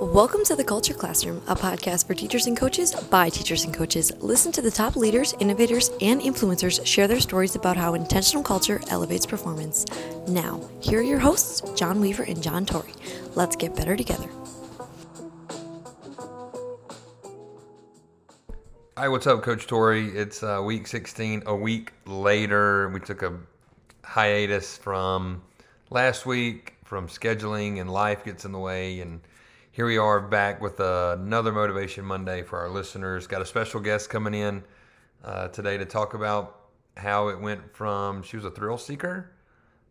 Welcome to The Culture Classroom, a podcast for teachers and coaches by teachers and coaches. Listen to the top leaders, innovators, and influencers share their stories about how intentional culture elevates performance. Now, here are your hosts, John Weaver and John Torrey. Let's get better together. Hi, what's up, Coach Torrey? It's week 16, a week later. We took a hiatus from last week, from scheduling, and life gets in the way, and here we are back with another Motivation Monday for our listeners. Got a special guest coming in today to talk about how it went from she was a thrill seeker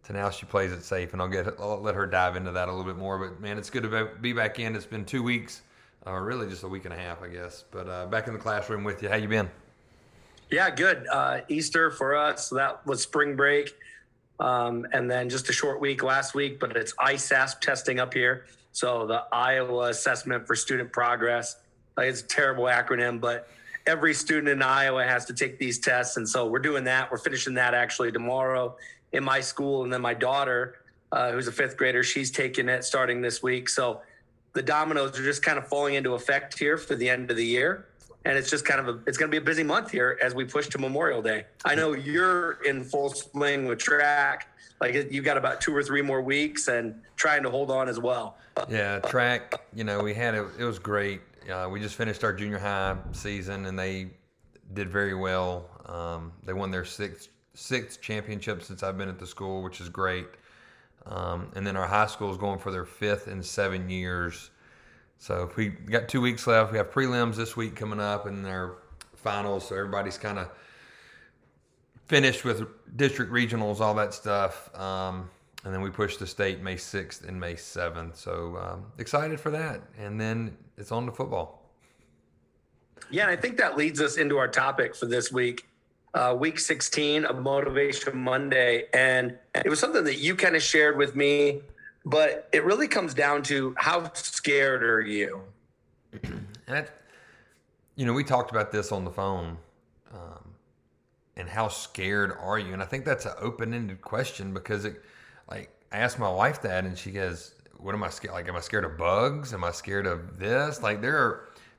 to now she plays it safe. And I'll let her dive into that a little bit more. But man, it's good to be back in. It's been 2 weeks, really just a week and a half, I guess. But back in the classroom with you. How you been? Yeah, good. Easter for us, so that was spring break. And then just a short week last week, but it's ISASP testing up here. So the Iowa Assessment for Student Progress, it's a terrible acronym, but every student in Iowa has to take these tests. And so we're doing that. We're finishing that actually tomorrow in my school. And then my daughter, who's a fifth grader, she's taking it starting this week. So the dominoes are just kind of falling into effect here for the end of the year. And it's just kind of it's going to be a busy month here as we push to Memorial Day. I know you're in full swing with track. Like you got about 2 or 3 more weeks and trying to hold on as well. Yeah, track, we had it. It was great. We just finished our junior high season and they did very well. They won their sixth championship since I've been at the school, which is great. And then our high school is going for their 5th in 7 years. So if we got 2 weeks left, we have prelims this week coming up and our finals. So everybody's kind of finished with district regionals, all that stuff. And then we push the state May 6th and May 7th. So excited for that. And then it's on to football. Yeah, and I think that leads us into our topic for this week, week 16 of Motivation Monday. And it was something that you kind of shared with me, but it really comes down to how scared are you? And, we talked about this on the phone. And how scared are you? And I think that's an open-ended question because I asked my wife that and she goes, what am I scared? Am I scared of bugs? Am I scared of this?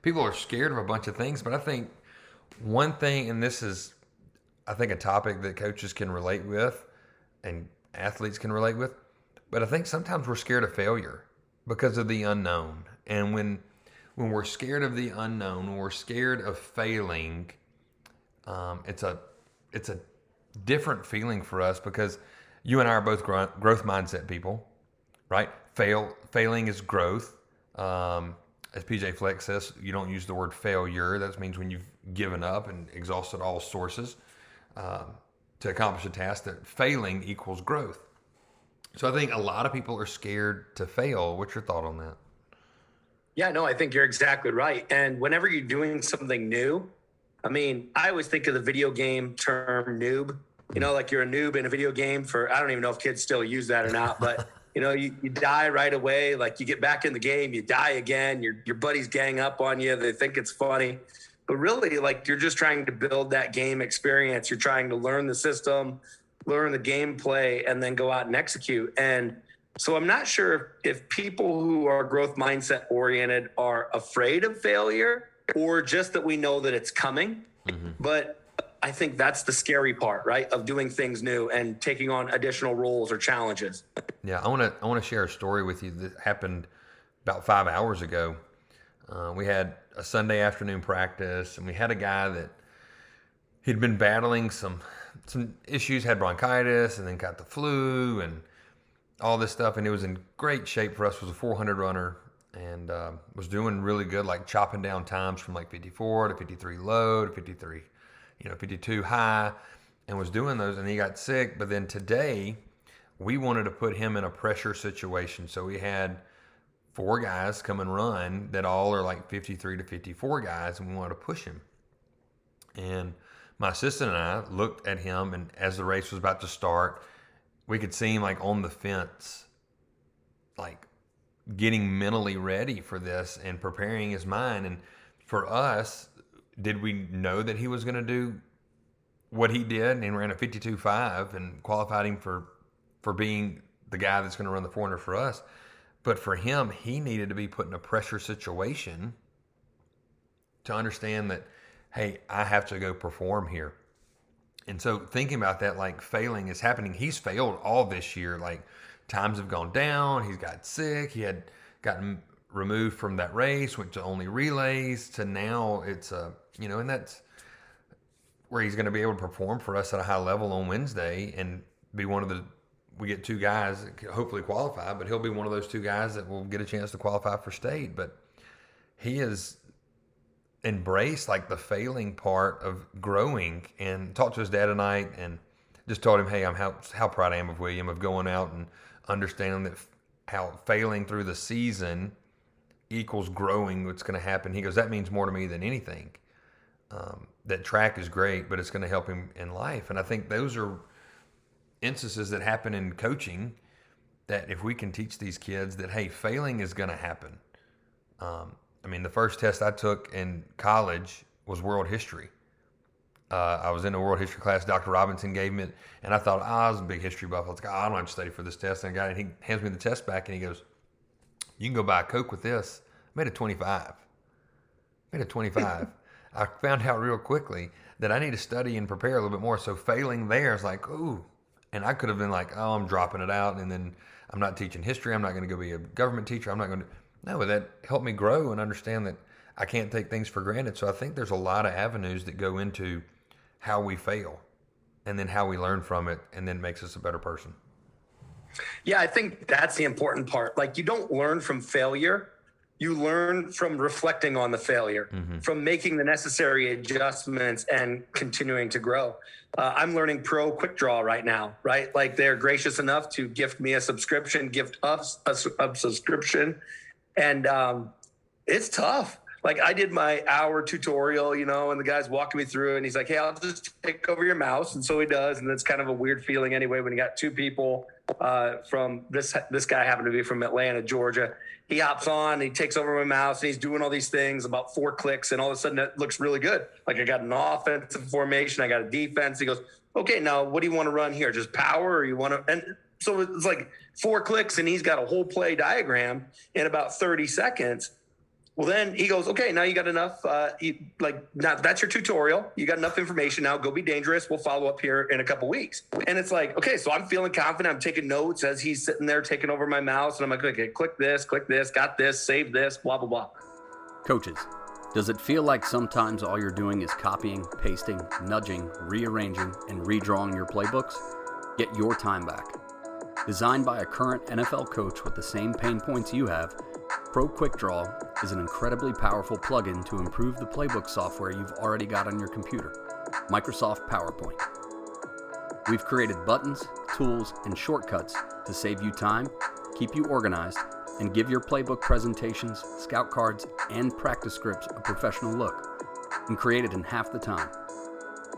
People are scared of a bunch of things, but I think one thing, and this is, I think a topic that coaches can relate with and athletes can relate with, but I think sometimes we're scared of failure because of the unknown. And when we're scared of the unknown, when we're scared of failing, it's a different feeling for us because you and I are both growth mindset people, right? Failing is growth. As PJ Fleck says, you don't use the word failure. That means when you've given up and exhausted all sources to accomplish a task, that failing equals growth. So I think a lot of people are scared to fail. What's your thought on that? Yeah, no, I think you're exactly right. And whenever you're doing something new, I always think of the video game term noob, you're a noob in a video game I don't even know if kids still use that or not, but you die right away. You get back in the game, you die again, your buddies gang up on you. They think it's funny, but really you're just trying to build that game experience. You're trying to learn the system, learn the gameplay, and then go out and execute. And so I'm not sure if people who are growth mindset oriented are afraid of failure, or just that we know that it's coming. Mm-hmm. But I think that's the scary part, right? Of doing things new and taking on additional roles or challenges. Yeah, I want to share a story with you that happened about 5 hours ago. We had a Sunday afternoon practice, and we had a guy that he'd been battling some issues, had bronchitis, and then got the flu and all this stuff. And he was in great shape for us. Was a 400 runner. And was doing really good, chopping down times from 54 to 53 low to 53, 52 high, and was doing those. And he got sick. But then today, we wanted to put him in a pressure situation. So we had 4 guys come and run that all are 53 to 54 guys, and we wanted to push him. And my assistant and I looked at him, and as the race was about to start, we could see him on the fence, getting mentally ready for this and preparing his mind. And for us, did we know that he was going to do what he did and ran a 52.5 and qualified him for being the guy that's going to run the 400 for us. But for him, he needed to be put in a pressure situation to understand that, hey, I have to go perform here. And so thinking about that, like failing is happening. He's failed all this year. Like times have gone down. He's got sick. He had gotten removed from that race, went to only relays, to now it's a, you know, and that's where he's going to be able to perform for us at a high level on Wednesday and be one of the, we get two guys that can hopefully qualify, but he'll be one of those two guys that will get a chance to qualify for state. But he has embraced like the failing part of growing, and talked to his dad tonight and just told him, hey, I'm how proud I am of William, of going out and understanding that how failing through the season equals growing, what's going to happen. He goes, that means more to me than anything. That track is great, but it's going to help him in life. And I think those are instances that happen in coaching, that if we can teach these kids that, hey, failing is going to happen. I mean, the first test I took in college was world history. I was in a world history class. Dr. Robinson gave me it, and I thought, I was a big history buff. I was like, I don't have to study for this test. And he hands me the test back, and he goes, you can go buy a Coke with this. I made a 25. I found out real quickly that I need to study and prepare a little bit more. So failing there is like, ooh. And I could have been like, oh, I'm dropping it out. And then I'm not teaching history. I'm not going to go be a government teacher. I'm not going to. No, that helped me grow and understand that I can't take things for granted. So I think there's a lot of avenues that go into how we fail and then how we learn from it, and then makes us a better person. Yeah, I think that's the important part. Like, you don't learn from failure. You learn from reflecting on the failure, from making the necessary adjustments and continuing to grow. I'm learning ProQuickDraw right now, right? Like, they're gracious enough to gift me a subscription, gift us a subscription. And it's tough. Like, I did my hour tutorial, you know, and the guy's walking me through, and he's like, hey, I'll just take over your mouse. And so he does. And that's kind of a weird feeling anyway, when you got two people from this guy happened to be from Atlanta, Georgia. He hops on, he takes over my mouse, and he's doing all these things about 4 clicks, and all of a sudden it looks really good. Like, I got an offensive formation, I got a defense. He goes, okay, now what do you want to run here? Just power, or you want to? And so it's like 4 clicks, and he's got a whole play diagram in about 30 seconds. Well, then he goes, okay, now you got enough. Now that's your tutorial. You got enough information now. Go be dangerous. We'll follow up here in a couple weeks. And it's like, okay, so I'm feeling confident. I'm taking notes as he's sitting there taking over my mouse. And I'm like, okay, click this, got this, save this, blah, blah, blah. Coaches, does it feel like sometimes all you're doing is copying, pasting, nudging, rearranging, and redrawing your playbooks? Get your time back. Designed by a current NFL coach with the same pain points you have, ProQuickDraw is an incredibly powerful plugin to improve the playbook software you've already got on your computer, Microsoft PowerPoint. We've created buttons, tools, and shortcuts to save you time, keep you organized, and give your playbook presentations, scout cards, and practice scripts a professional look, and created in half the time.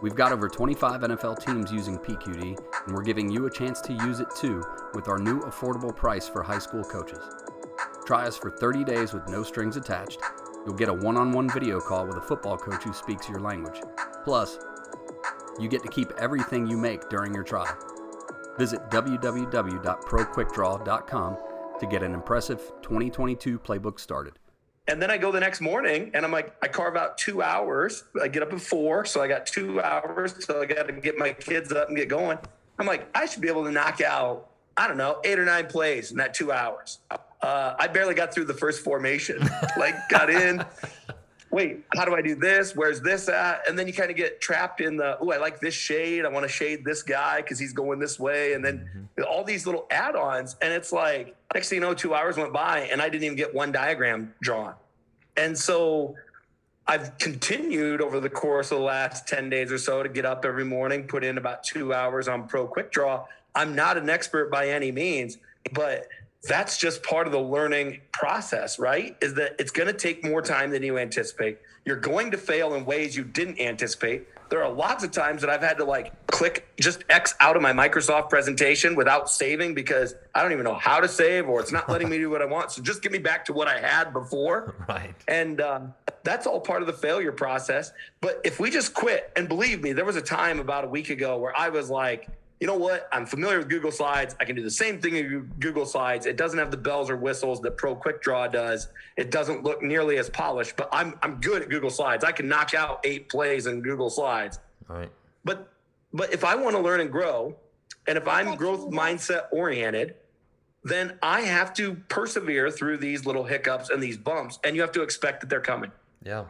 We've got over 25 NFL teams using PQD, and we're giving you a chance to use it too with our new affordable price for high school coaches. Try us for 30 days with no strings attached. You'll get a one-on-one video call with a football coach who speaks your language. Plus, you get to keep everything you make during your trial. Visit www.proquickdraw.com to get an impressive 2022 playbook started. And then I go the next morning, and I'm like, I carve out 2 hours. I get up at 4, so I got 2 hours. So I got to get my kids up and get going. I'm like, I should be able to knock out, I don't know, 8 or 9 plays in that 2 hours. I barely got through the first formation, like got in, wait, how do I do this? Where's this at? And then you kind of get trapped in the, oh, I like this shade. I want to shade this guy because he's going this way. And then all these little add-ons. And it's like, next thing you know, 2 hours went by and I didn't even get one diagram drawn. And so I've continued over the course of the last 10 days or so to get up every morning, put in about 2 hours on ProQuickDraw. I'm not an expert by any means, but that's just part of the learning process, right? Is that it's going to take more time than you anticipate. You're going to fail in ways you didn't anticipate. There are lots of times that I've had to like click just X out of my Microsoft presentation without saving because I don't even know how to save, or it's not letting me do what I want. So just get me back to what I had before. Right. And that's all part of the failure process. But if we just quit, and believe me, there was a time about a week ago where I was like, you know what? I'm familiar with Google Slides. I can do the same thing in Google Slides. It doesn't have the bells or whistles that ProQuickDraw does. It doesn't look nearly as polished, but I'm good at Google Slides. I can knock out 8 plays in Google Slides. All right. But if I want to learn and grow, and if I'm growth mindset oriented, then I have to persevere through these little hiccups and these bumps, and you have to expect that they're coming. Yeah.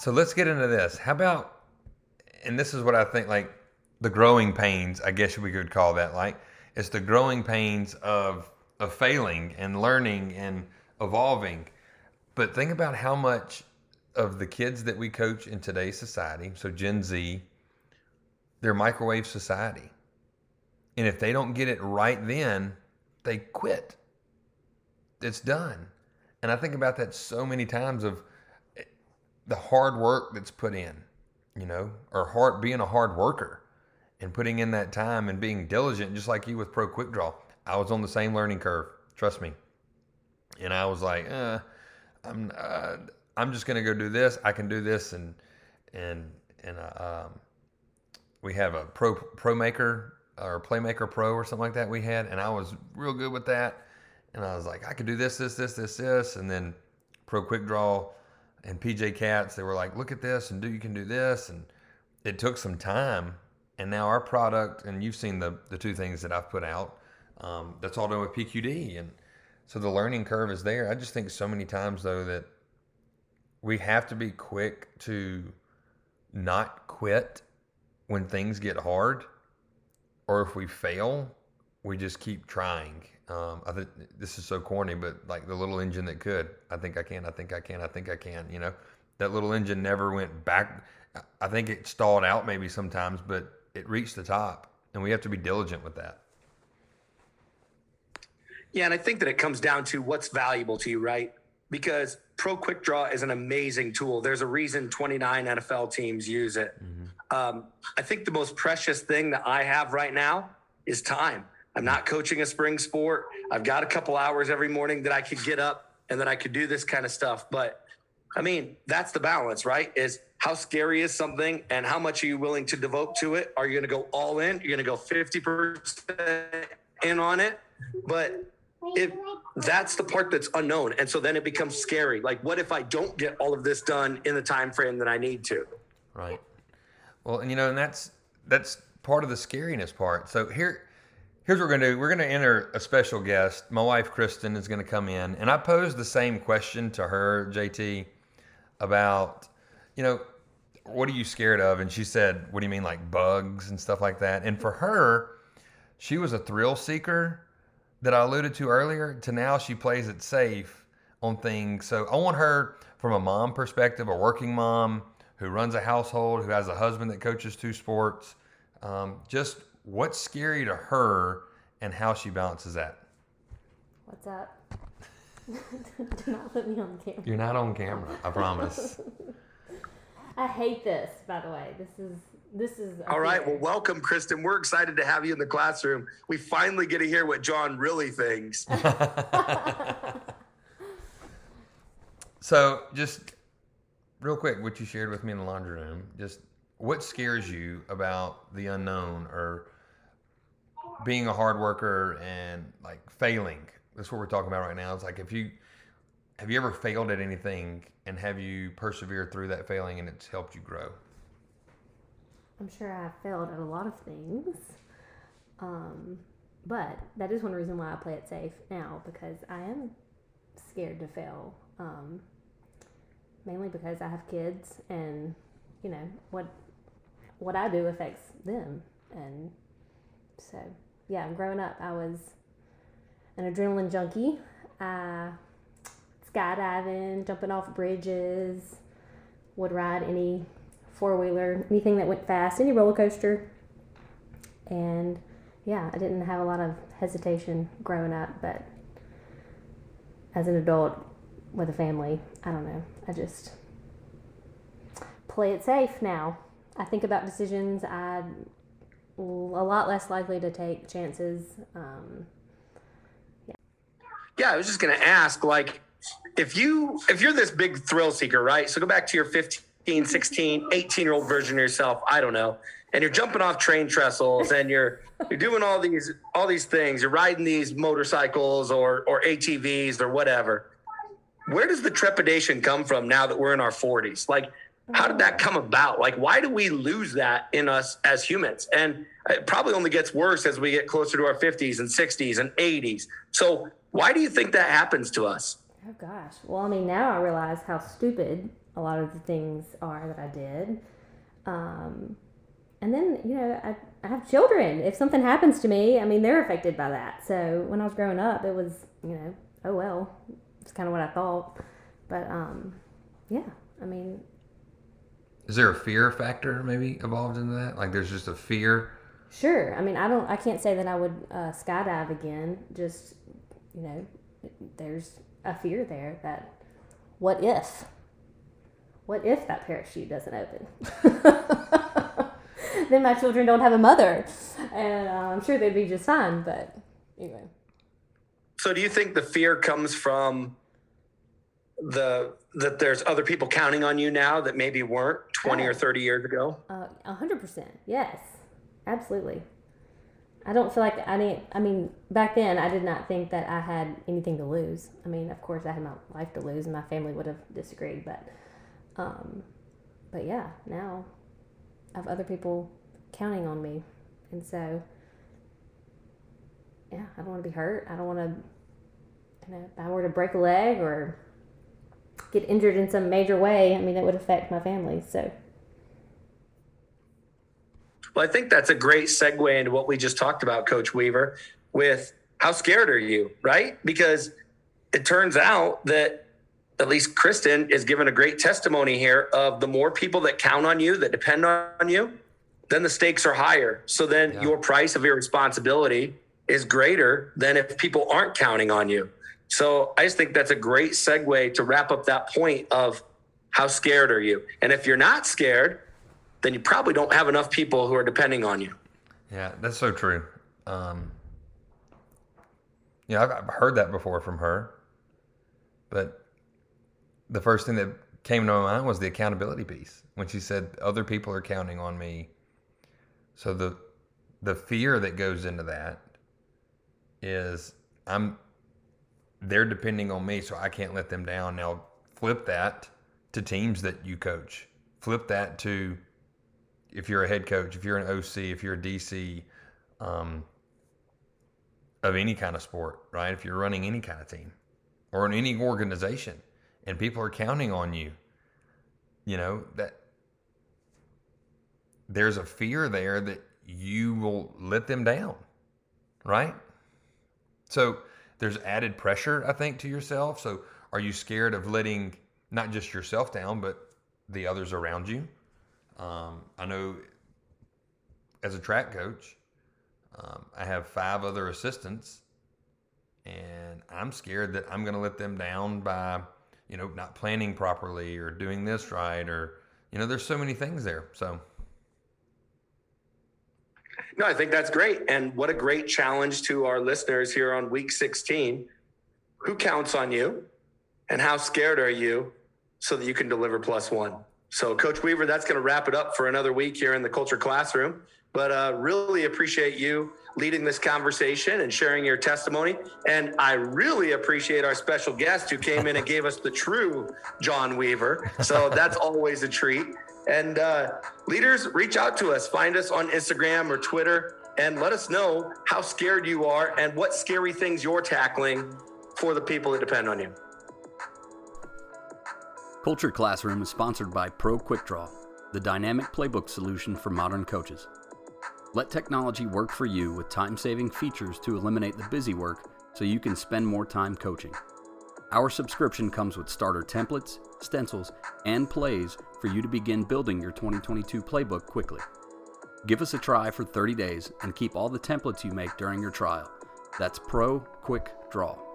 So let's get into this. How about, and this is what I think, like the growing pains, I guess we could call that, like it's the growing pains of failing and learning and evolving. But think about how much of the kids that we coach in today's society, so Gen Z, they're microwave society. And if they don't get it right then, they quit. It's done. And I think about that so many times of the hard work that's put in, you know, or being a hard worker and putting in that time and being diligent, just like you with ProQuickDraw. I was on the same learning curve, trust me. And I was like, I'm just going to go do this. I can do this. And we have a ProMaker or Playmaker Pro or something like that we had. And I was real good with that. And I was like, I could do this. And then ProQuickDraw and PJ Cats, they were like, look at this and you can do this. And it took some time. And now our product, and you've seen the 2 things that I've put out, that's all done with PQD. And so the learning curve is there. I just think so many times though that we have to be quick to not quit when things get hard, or if we fail, we just keep trying. I think this is so corny, but like the little engine that could, I think I can, you know, that little engine never went back. I think it stalled out maybe sometimes, but it reached the top, and we have to be diligent with that. Yeah. And I think that it comes down to what's valuable to you, right? Because ProQuickDraw is an amazing tool. There's a reason 29 NFL teams use it. Mm-hmm. I think the most precious thing that I have right now is time. I'm not coaching a spring sport. I've got a couple hours every morning that I could get up and that I could do this kind of stuff. But I mean, that's the balance, right? Is how scary is something and how much are you willing to devote to it? Are you going to go all in? You're going to go 50% in on it. But that's the part that's unknown. And so then it becomes scary. Like, what if I don't get all of this done in the time frame that I need to? Right. Well, and you know, and that's part of the scariness part. So here's what we're going to do. We're going to enter a special guest. My wife, Kristen, is going to come in. And I posed the same question to her, JT, about, you know, what are you scared of? And she said, what do you mean, like bugs and stuff like that? And for her, she was a thrill seeker that I alluded to earlier to now she plays it safe on things. So I want her from a mom perspective, a working mom who runs a household, who has a husband that coaches 2 sports, just what's scary to her and how she balances that. What's up? Do not put me on camera. You're not on camera, I promise. I hate this, by the way. This is all right. Well, welcome, Kristen. We're excited to have you in the classroom. We finally get to hear what John really thinks. So just real quick, what you shared with me in the laundry room, just what scares you about the unknown or being a hard worker and like failing? That's what we're talking about right now. It's like, have you ever failed at anything and have you persevered through that failing and it's helped you grow? I'm sure I failed at a lot of things. But that is one reason why I play it safe now, because I am scared to fail. Mainly because I have kids and you know, what I do affects them. And so, yeah, growing up, I was an adrenaline junkie. Skydiving, jumping off bridges, would ride any 4-wheeler, anything that went fast, any roller coaster. And yeah, I didn't have a lot of hesitation growing up, but as an adult with a family, I don't know. I just play it safe now. I think about decisions. I'm a lot less likely to take chances. Yeah, I was just going to ask, like, if you're this big thrill seeker, right? So go back to your 15, 16, 18-year-old version of yourself, I don't know. and you're jumping off train trestles and you're doing all these things. You're riding these motorcycles or ATVs or whatever. Where does the trepidation come from now that we're in our 40s? Like, how did that come about? Like, why do we lose that in us as humans? And it probably only gets worse as we get closer to our 50s and 60s and 80s. So why do you think that happens to us? Oh, gosh. Well, I mean, now I realize how stupid a lot of the things are that I did. And then, you know, I have children. If something happens to me, I mean, they're affected by that. So when I was growing up, it was, you know, oh, well, it's kind of what I thought. But, yeah, I mean... Is there a fear factor maybe involved in that? Like there's just a fear? Sure. I mean, I can't say that I would skydive again. Just, you know, there's a fear there that what if that parachute doesn't open? Then my children don't have a mother. And I'm sure they'd be just fine, but anyway. So do you think the fear comes from that there's other people counting on you now that maybe weren't 20 or 30 years ago? 100%. Yes, absolutely. I don't feel like back then I did not think that I had anything to lose. I mean, of course I had my life to lose and my family would have disagreed, but yeah, now I have other people counting on me. And so, yeah, I don't want to be hurt. I don't want to, you know, if I were to break a leg or get injured in some major way, I mean, that would affect my family. So, well, I think that's a great segue into what we just talked about, Coach Weaver, with how scared are you, right? Because it turns out that at least Kristen is giving a great testimony here of the more people that count on you, that depend on you, then the stakes are higher. So then your price of your responsibility is greater than if people aren't counting on you. So I just think that's a great segue to wrap up that point of how scared are you? And if you're not scared, then you probably don't have enough people who are depending on you. Yeah, that's so true. Yeah, I've heard that before from her. But the first thing that came to my mind was the accountability piece. When she said, other people are counting on me. So the fear that goes into that is they're depending on me, so I can't let them down. Now, flip that to teams that you coach. Flip that to if you're a head coach, if you're an OC, if you're a DC of any kind of sport, right? If you're running any kind of team or in any organization and people are counting on you, you know, that there's a fear there that you will let them down, right? So there's added pressure, I think, to yourself. So are you scared of letting not just yourself down, but the others around you? I know as a track coach, I have 5 other assistants, and I'm scared that I'm going to let them down by, you know, not planning properly or doing this right or, you know, there's so many things there. So. No, I think that's great. And what a great challenge to our listeners here on week 16. Who counts on you and how scared are you so that you can deliver +1? So Coach Weaver, that's going to wrap it up for another week here in the Culture Classroom. But really appreciate you leading this conversation and sharing your testimony. And I really appreciate our special guest who came in and gave us the true John Weaver. So that's always a treat. And leaders, reach out to us. Find us on Instagram or Twitter and let us know how scared you are and what scary things you're tackling for the people that depend on you. Culture Classroom is sponsored by ProQuickDraw, the dynamic playbook solution for modern coaches. Let technology work for you with time-saving features to eliminate the busy work so you can spend more time coaching. Our subscription comes with starter templates, stencils, and plays for you to begin building your 2022 playbook quickly. Give us a try for 30 days and keep all the templates you make during your trial. That's ProQuickDraw.